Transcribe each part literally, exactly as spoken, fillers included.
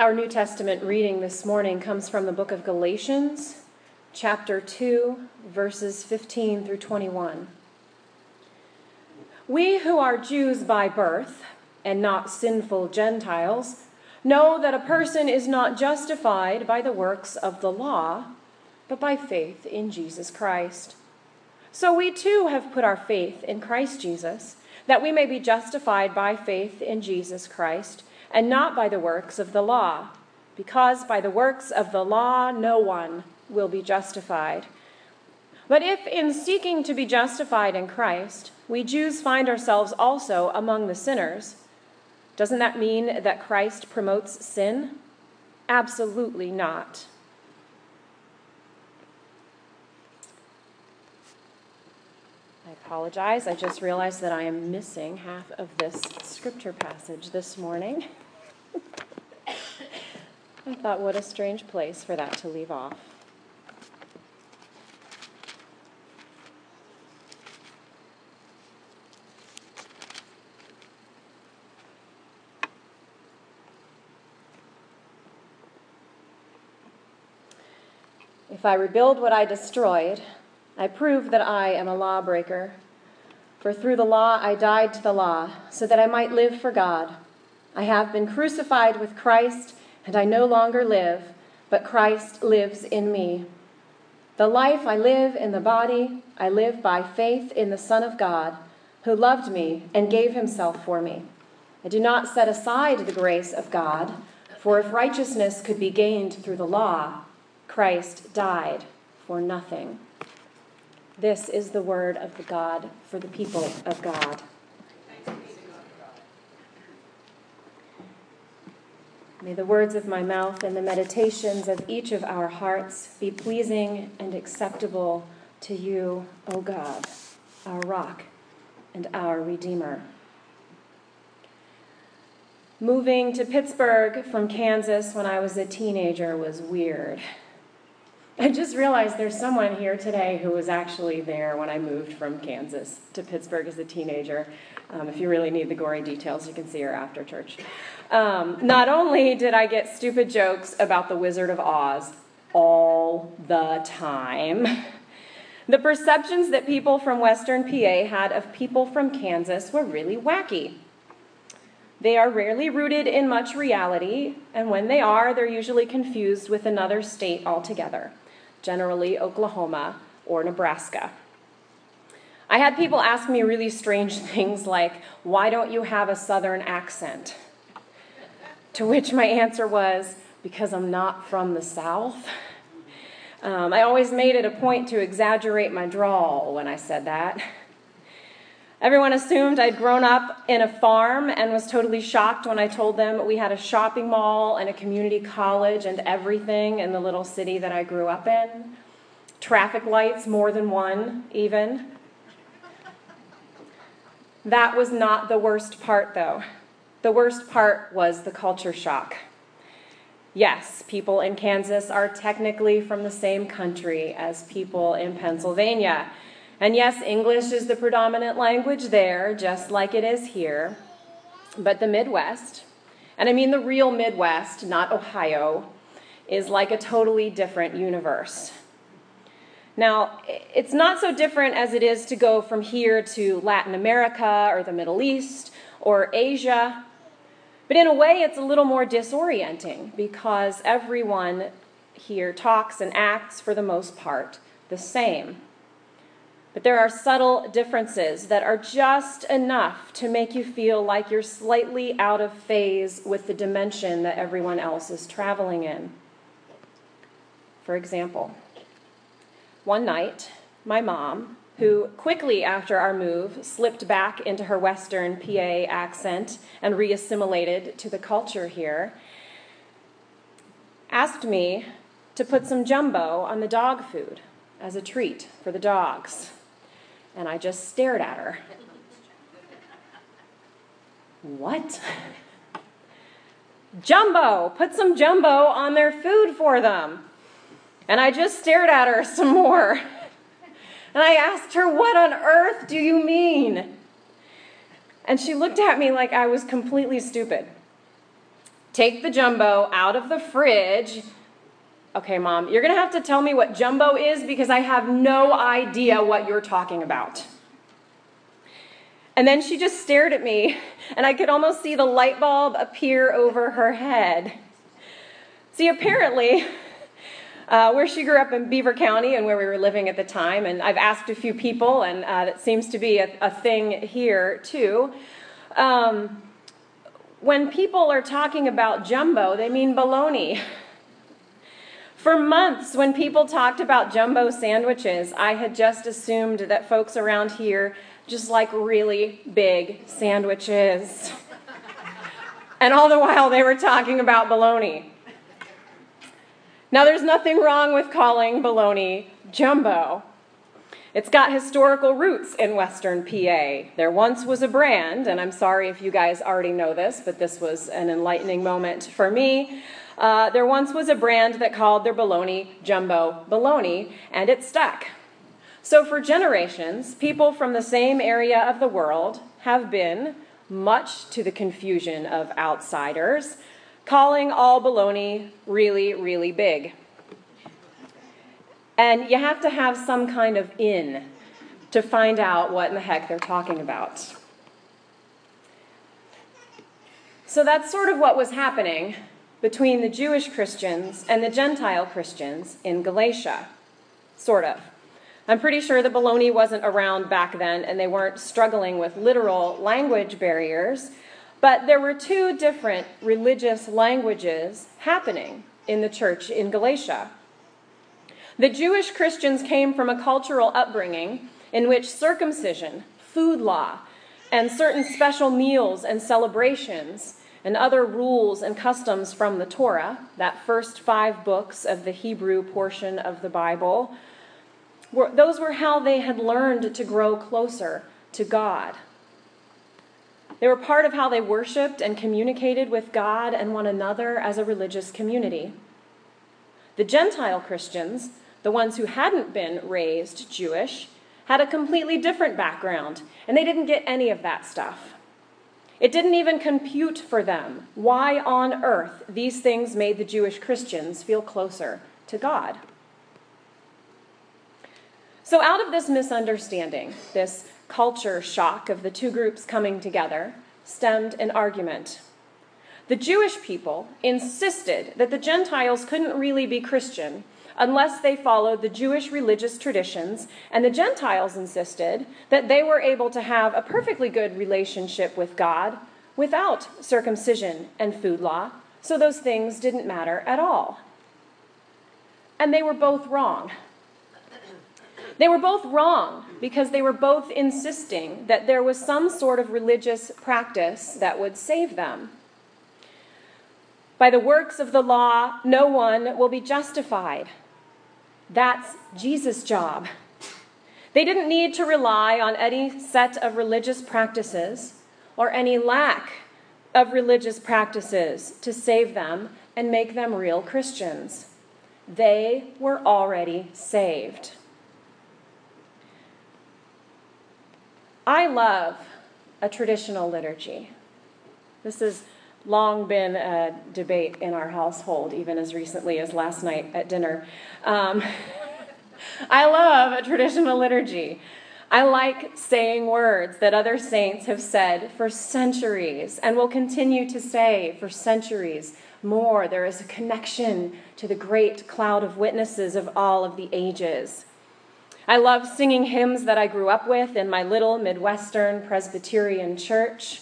Our New Testament reading this morning comes from the book of Galatians, chapter two, verses fifteen through twenty-one. We who are Jews by birth, and not sinful Gentiles, know that a person is not justified by the works of the law, but by faith in Jesus Christ. So we too have put our faith in Christ Jesus, that we may be justified by faith in Jesus Christ, and not by the works of the law, because by the works of the law no one will be justified. But if in seeking to be justified in Christ, we Jews find ourselves also among the sinners, doesn't that mean that Christ promotes sin? Absolutely not. I apologize. I just realized that I am missing half of this scripture passage this morning. I thought, what a strange place for that to leave off. If I rebuild what I destroyed, I prove that I am a lawbreaker. For through the law I died to the law, so that I might live for God. I have been crucified with Christ, and I no longer live, but Christ lives in me. The life I live in the body, I live by faith in the Son of God, who loved me and gave himself for me. I do not set aside the grace of God, for if righteousness could be gained through the law, Christ died for nothing. This is the word of the God for the people of God. May the words of my mouth and the meditations of each of our hearts be pleasing and acceptable to you, O God, our rock and our Redeemer. Moving to Pittsburgh from Kansas when I was a teenager was weird. I just realized there's someone here today who was actually there when I moved from Kansas to Pittsburgh as a teenager. Um, if you really need the gory details, you can see her after church. Um, not only did I get stupid jokes about the Wizard of Oz all the time, the perceptions that people from Western P A had of people from Kansas were really wacky. They are rarely rooted in much reality, and when they are, they're usually confused with another state altogether, generally Oklahoma or Nebraska. I had people ask me really strange things like, why don't you have a southern accent? To which my answer was, because I'm not from the South. Um, I always made it a point to exaggerate my drawl when I said that. Everyone assumed I'd grown up in a farm and was totally shocked when I told them we had a shopping mall and a community college and everything in the little city that I grew up in. Traffic lights, more than one, even. That was not the worst part, though. The worst part was the culture shock. Yes, people in Kansas are technically from the same country as people in Pennsylvania. And yes, English is the predominant language there, just like it is here. But the Midwest, and I mean the real Midwest, not Ohio, is like a totally different universe. Now, it's not so different as it is to go from here to Latin America or the Middle East or Asia. But in a way, it's a little more disorienting because everyone here talks and acts, for the most part, the same. But there are subtle differences that are just enough to make you feel like you're slightly out of phase with the dimension that everyone else is traveling in. For example, one night, my mom, who quickly after our move slipped back into her Western P A accent and reassimilated to the culture here, asked me to put some jumbo on the dog food as a treat for the dogs. And I just stared at her. What? Jumbo! Put some jumbo on their food for them. And I just stared at her some more. And I asked her, what on earth do you mean? And she looked at me like I was completely stupid. take the jumbo out of the fridge. Okay, Mom, you're going to have to tell me what jumbo is because I have no idea what you're talking about. And then she just stared at me, and I could almost see the light bulb appear over her head. See, apparently, uh, where she grew up in Beaver County and where we were living at the time, and I've asked a few people, and uh, that seems to be a, a thing here too. Um, when people are talking about jumbo, they mean bologna. For months, when people talked about jumbo sandwiches, I had just assumed that folks around here just like really big sandwiches. And all the while, they were talking about bologna. Now, there's nothing wrong with calling bologna jumbo. It's got historical roots in Western P A. There once was a brand, and I'm sorry if you guys already know this, but this was an enlightening moment for me. Uh, there once was a brand that called their bologna Jumbo Bologna, and it stuck. So for generations, people from the same area of the world have been, much to the confusion of outsiders, calling all bologna really, really big. And you have to have some kind of in to find out what in the heck they're talking about. So that's sort of what was happening between the Jewish Christians and the Gentile Christians in Galatia, sort of. I'm pretty sure the bologna wasn't around back then, and they weren't struggling with literal language barriers, but there were two different religious languages happening in the church in Galatia. The Jewish Christians came from a cultural upbringing in which circumcision, food law, and certain special meals and celebrations and other rules and customs from the Torah, that first five books of the Hebrew portion of the Bible, were, those were how they had learned to grow closer to God. They were part of how they worshiped and communicated with God and one another as a religious community. The Gentile Christians, the ones who hadn't been raised Jewish, had a completely different background, and they didn't get any of that stuff. It didn't even compute for them why on earth these things made the Jewish Christians feel closer to God. So out of this misunderstanding, this culture shock of the two groups coming together, stemmed an argument. The Jewish people insisted that the Gentiles couldn't really be Christian unless they followed the Jewish religious traditions, and the Gentiles insisted that they were able to have a perfectly good relationship with God without circumcision and food law, so those things didn't matter at all. And they were both wrong. They were both wrong because they were both insisting that there was some sort of religious practice that would save them. By the works of the law, no one will be justified. That's Jesus' job. They didn't need to rely on any set of religious practices or any lack of religious practices to save them and make them real Christians. They were already saved. I love a traditional liturgy. This has long been a debate in our household, even as recently as last night at dinner. Um, I love a traditional liturgy. I like saying words that other saints have said for centuries and will continue to say for centuries more. There is a connection to the great cloud of witnesses of all of the ages. I love singing hymns that I grew up with in my little Midwestern Presbyterian church.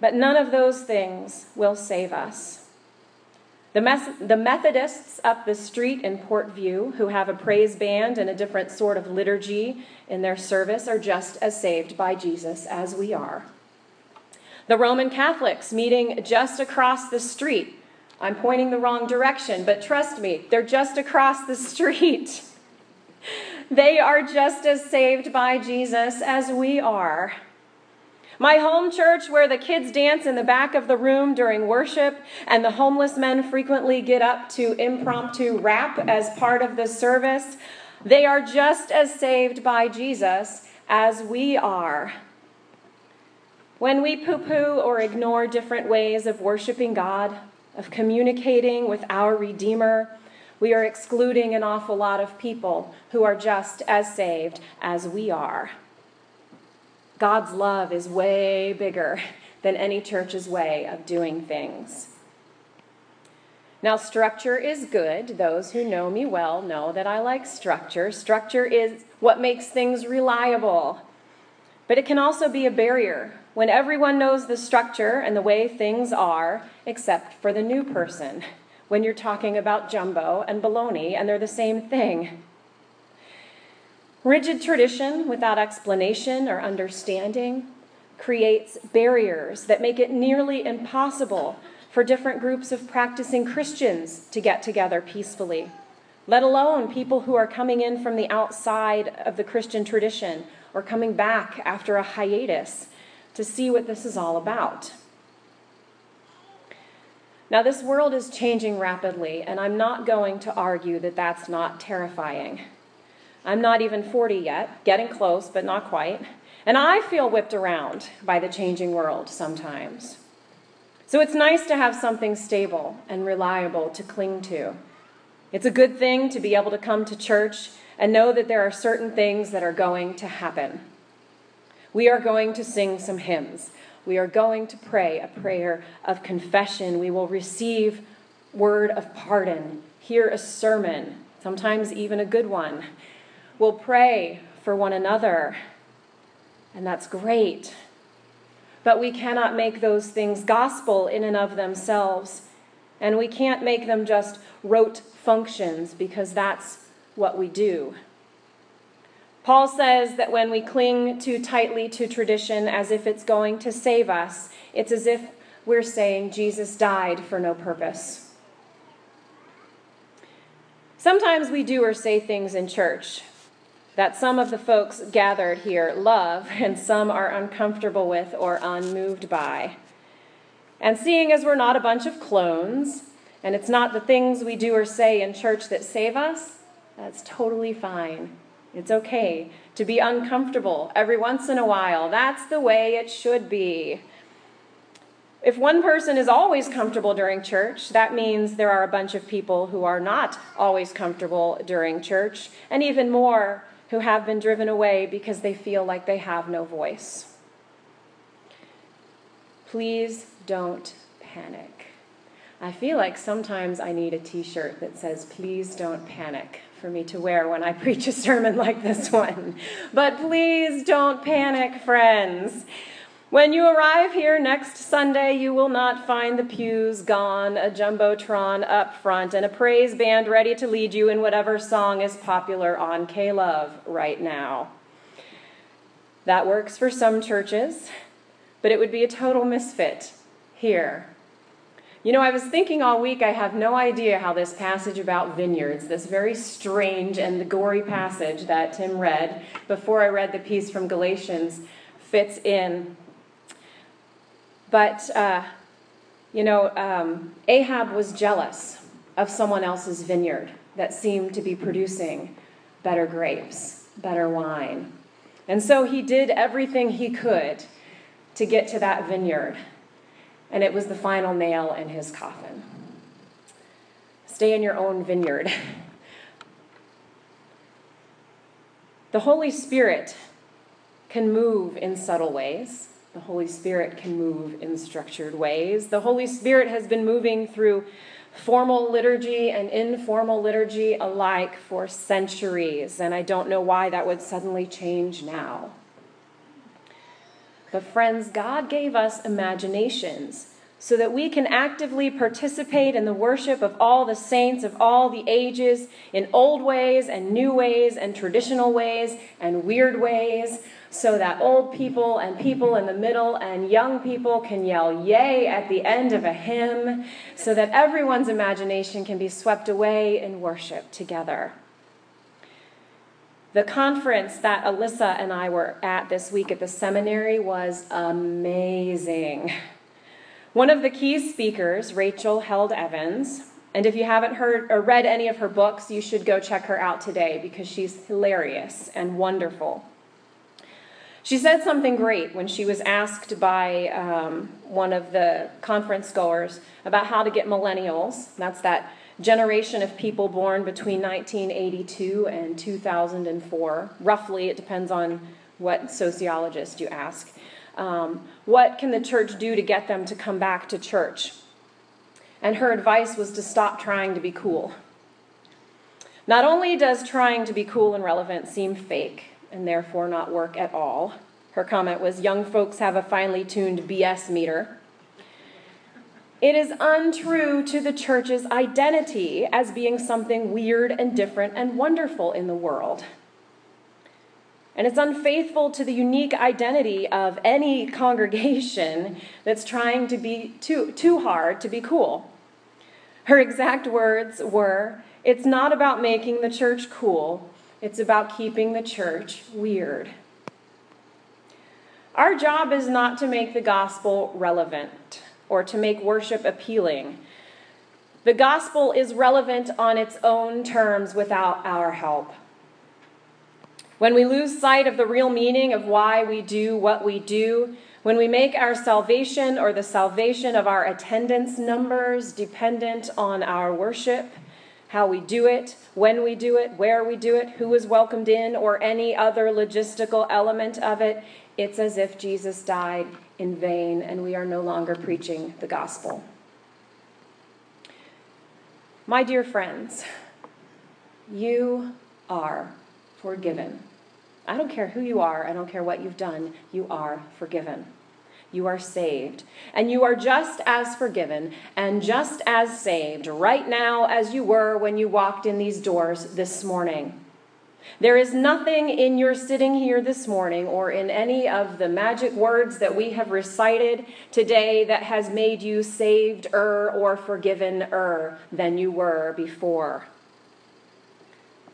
But none of those things will save us. The, Mes- the Methodists up the street in Portview, who have a praise band and a different sort of liturgy in their service, are just as saved by Jesus as we are. The Roman Catholics meeting just across the street. I'm pointing the wrong direction, but trust me, they're just across the street. They are just as saved by Jesus as we are. My home church, where the kids dance in the back of the room during worship and the homeless men frequently get up to impromptu rap as part of the service, they are just as saved by Jesus as we are. When we poo-poo or ignore different ways of worshiping God, of communicating with our Redeemer, we are excluding an awful lot of people who are just as saved as we are. God's love is way bigger than any church's way of doing things. Now, structure is good. Those who know me well know that I like structure. Structure is what makes things reliable. But it can also be a barrier when everyone knows the structure and the way things are, except for the new person, when you're talking about jumbo and bologna, and they're the same thing. Rigid tradition without explanation or understanding creates barriers that make it nearly impossible for different groups of practicing Christians to get together peacefully, let alone people who are coming in from the outside of the Christian tradition or coming back after a hiatus to see what this is all about. Now, this world is changing rapidly, and I'm not going to argue that that's not terrifying. I'm not even forty yet, getting close, but not quite, and I feel whipped around by the changing world sometimes. So it's nice to have something stable and reliable to cling to. It's a good thing to be able to come to church and know that there are certain things that are going to happen. We are going to sing some hymns. We are going to pray a prayer of confession. We will receive word of pardon, hear a sermon, sometimes even a good one. We'll pray for one another, and that's great. But we cannot make those things gospel in and of themselves. And we can't make them just rote functions, because that's what we do. Paul says that when we cling too tightly to tradition as if it's going to save us, it's as if we're saying Jesus died for no purpose. Sometimes we do or say things in church that some of the folks gathered here love and some are uncomfortable with or unmoved by. And seeing as we're not a bunch of clones, and it's not the things we do or say in church that save us, that's totally fine. It's okay to be uncomfortable every once in a while. That's the way it should be. If one person is always comfortable during church, that means there are a bunch of people who are not always comfortable during church, and even more who have been driven away because they feel like they have no voice. Please don't panic. I feel like sometimes I need a t-shirt that says, "Please don't panic," for me to wear when I preach a sermon like this one. But please don't panic, friends. When you arrive here next Sunday, you will not find the pews gone, a jumbotron up front, and a praise band ready to lead you in whatever song is popular on K-Love right now. That works for some churches, but it would be a total misfit here. You know, I was thinking all week, I have no idea how this passage about vineyards, this very strange and gory passage that Tim read before I read the piece from Galatians, fits in. But, uh, you know, um, Ahab was jealous of someone else's vineyard that seemed to be producing better grapes, better wine. And so he did everything he could to get to that vineyard, and it was the final nail in his coffin. Stay in your own vineyard. The Holy Spirit can move in subtle ways. The Holy Spirit can move in structured ways. The Holy Spirit has been moving through formal liturgy and informal liturgy alike for centuries, and I don't know why that would suddenly change now. But friends, God gave us imaginations so that we can actively participate in the worship of all the saints of all the ages, in old ways and new ways and traditional ways and weird ways, so that old people and people in the middle and young people can yell yay at the end of a hymn, so that everyone's imagination can be swept away in worship together. The conference that Alyssa and I were at this week at the seminary was amazing. One of the key speakers, Rachel Held Evans, and if you haven't heard or read any of her books, you should go check her out today because she's hilarious and wonderful. She said something great when she was asked by um, one of the conference goers about how to get millennials. That's that generation of people born between nineteen eighty-two and two thousand four. Roughly, it depends on what sociologist you ask. Um, what can the church do to get them to come back to church? And her advice was to stop trying to be cool. Not only does trying to be cool and relevant seem fake, and therefore not work at all. Her comment was, young folks have a finely tuned B S meter. It is untrue to the church's identity as being something weird and different and wonderful in the world. And it's unfaithful to the unique identity of any congregation that's trying to be too, too hard to be cool. Her exact words were, it's not about making the church cool. It's about keeping the church weird. Our job is not to make the gospel relevant or to make worship appealing. The gospel is relevant on its own terms without our help. When we lose sight of the real meaning of why we do what we do, when we make our salvation or the salvation of our attendance numbers dependent on our worship, how we do it, when we do it, where we do it, who is welcomed in, or any other logistical element of it, it's as if Jesus died in vain and we are no longer preaching the gospel. My dear friends, you are forgiven. I don't care who you are. I don't care what you've done. You are forgiven. You are saved, and you are just as forgiven and just as saved right now as you were when you walked in these doors this morning. There is nothing in your sitting here this morning or in any of the magic words that we have recited today that has made you saved-er or forgiven-er than you were before.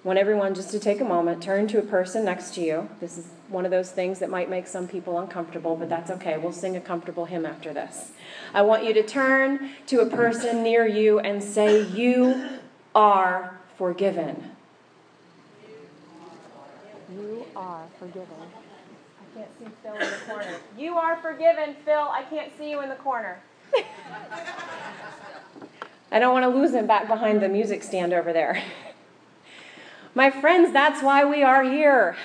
I want everyone just to take a moment, turn to a person next to you. This is one of those things that might make some people uncomfortable, but that's okay. We'll sing a comfortable hymn after this. I want you to turn to a person near you and say, you are forgiven. You are forgiven. I can't see Phil in the corner. You are forgiven, Phil. I can't see you in the corner. I don't want to lose him back behind the music stand over there. My friends, that's why we are here.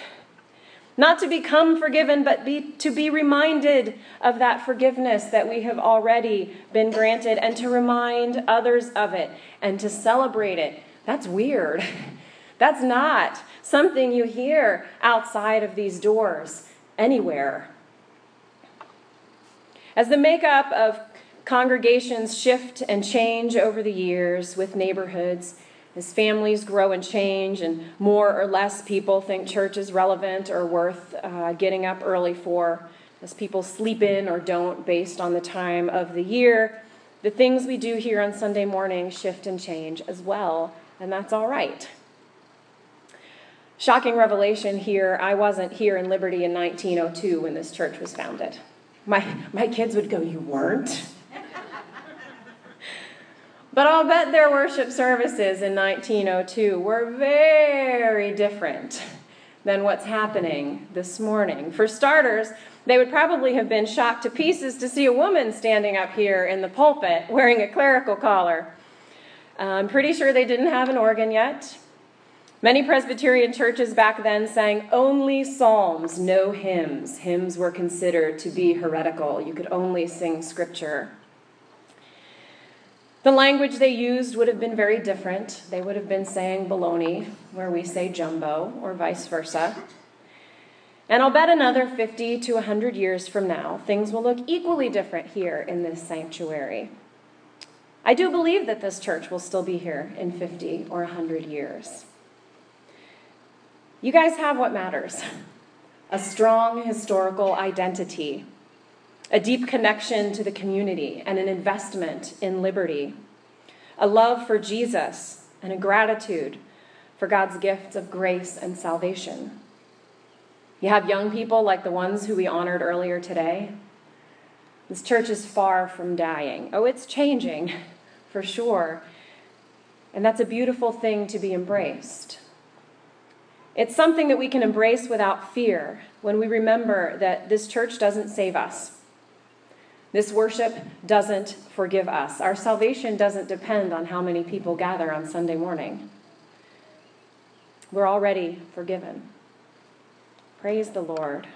Not to become forgiven, but be, to be reminded of that forgiveness that we have already been granted and to remind others of it and to celebrate it. That's weird. That's not something you hear outside of these doors anywhere. As the makeup of congregations shift and change over the years with neighborhoods, as families grow and change and more or less people think church is relevant or worth uh, getting up early for, as people sleep in or don't based on the time of the year, the things we do here on Sunday morning shift and change as well, and that's all right. Shocking revelation here, I wasn't here in Liberty in nineteen oh two when this church was founded. My, my kids would go, you weren't? But I'll bet their worship services in nineteen oh two were very different than what's happening this morning. For starters, they would probably have been shocked to pieces to see a woman standing up here in the pulpit wearing a clerical collar. I'm pretty sure they didn't have an organ yet. Many Presbyterian churches back then sang only psalms, no hymns. Hymns were considered to be heretical. You could only sing scripture. The language they used would have been very different. They would have been saying baloney, where we say jumbo, or vice versa. And I'll bet another fifty to one hundred years from now, things will look equally different here in this sanctuary. I do believe that this church will still be here in fifty or one hundred years. You guys have what matters, a strong historical identity, a deep connection to the community and an investment in liberty, a love for Jesus and a gratitude for God's gifts of grace and salvation. You have young people like the ones who we honored earlier today. This church is far from dying. Oh, it's changing for sure. And that's a beautiful thing to be embraced. It's something that we can embrace without fear when we remember that this church doesn't save us. This worship doesn't forgive us. Our salvation doesn't depend on how many people gather on Sunday morning. We're already forgiven. Praise the Lord.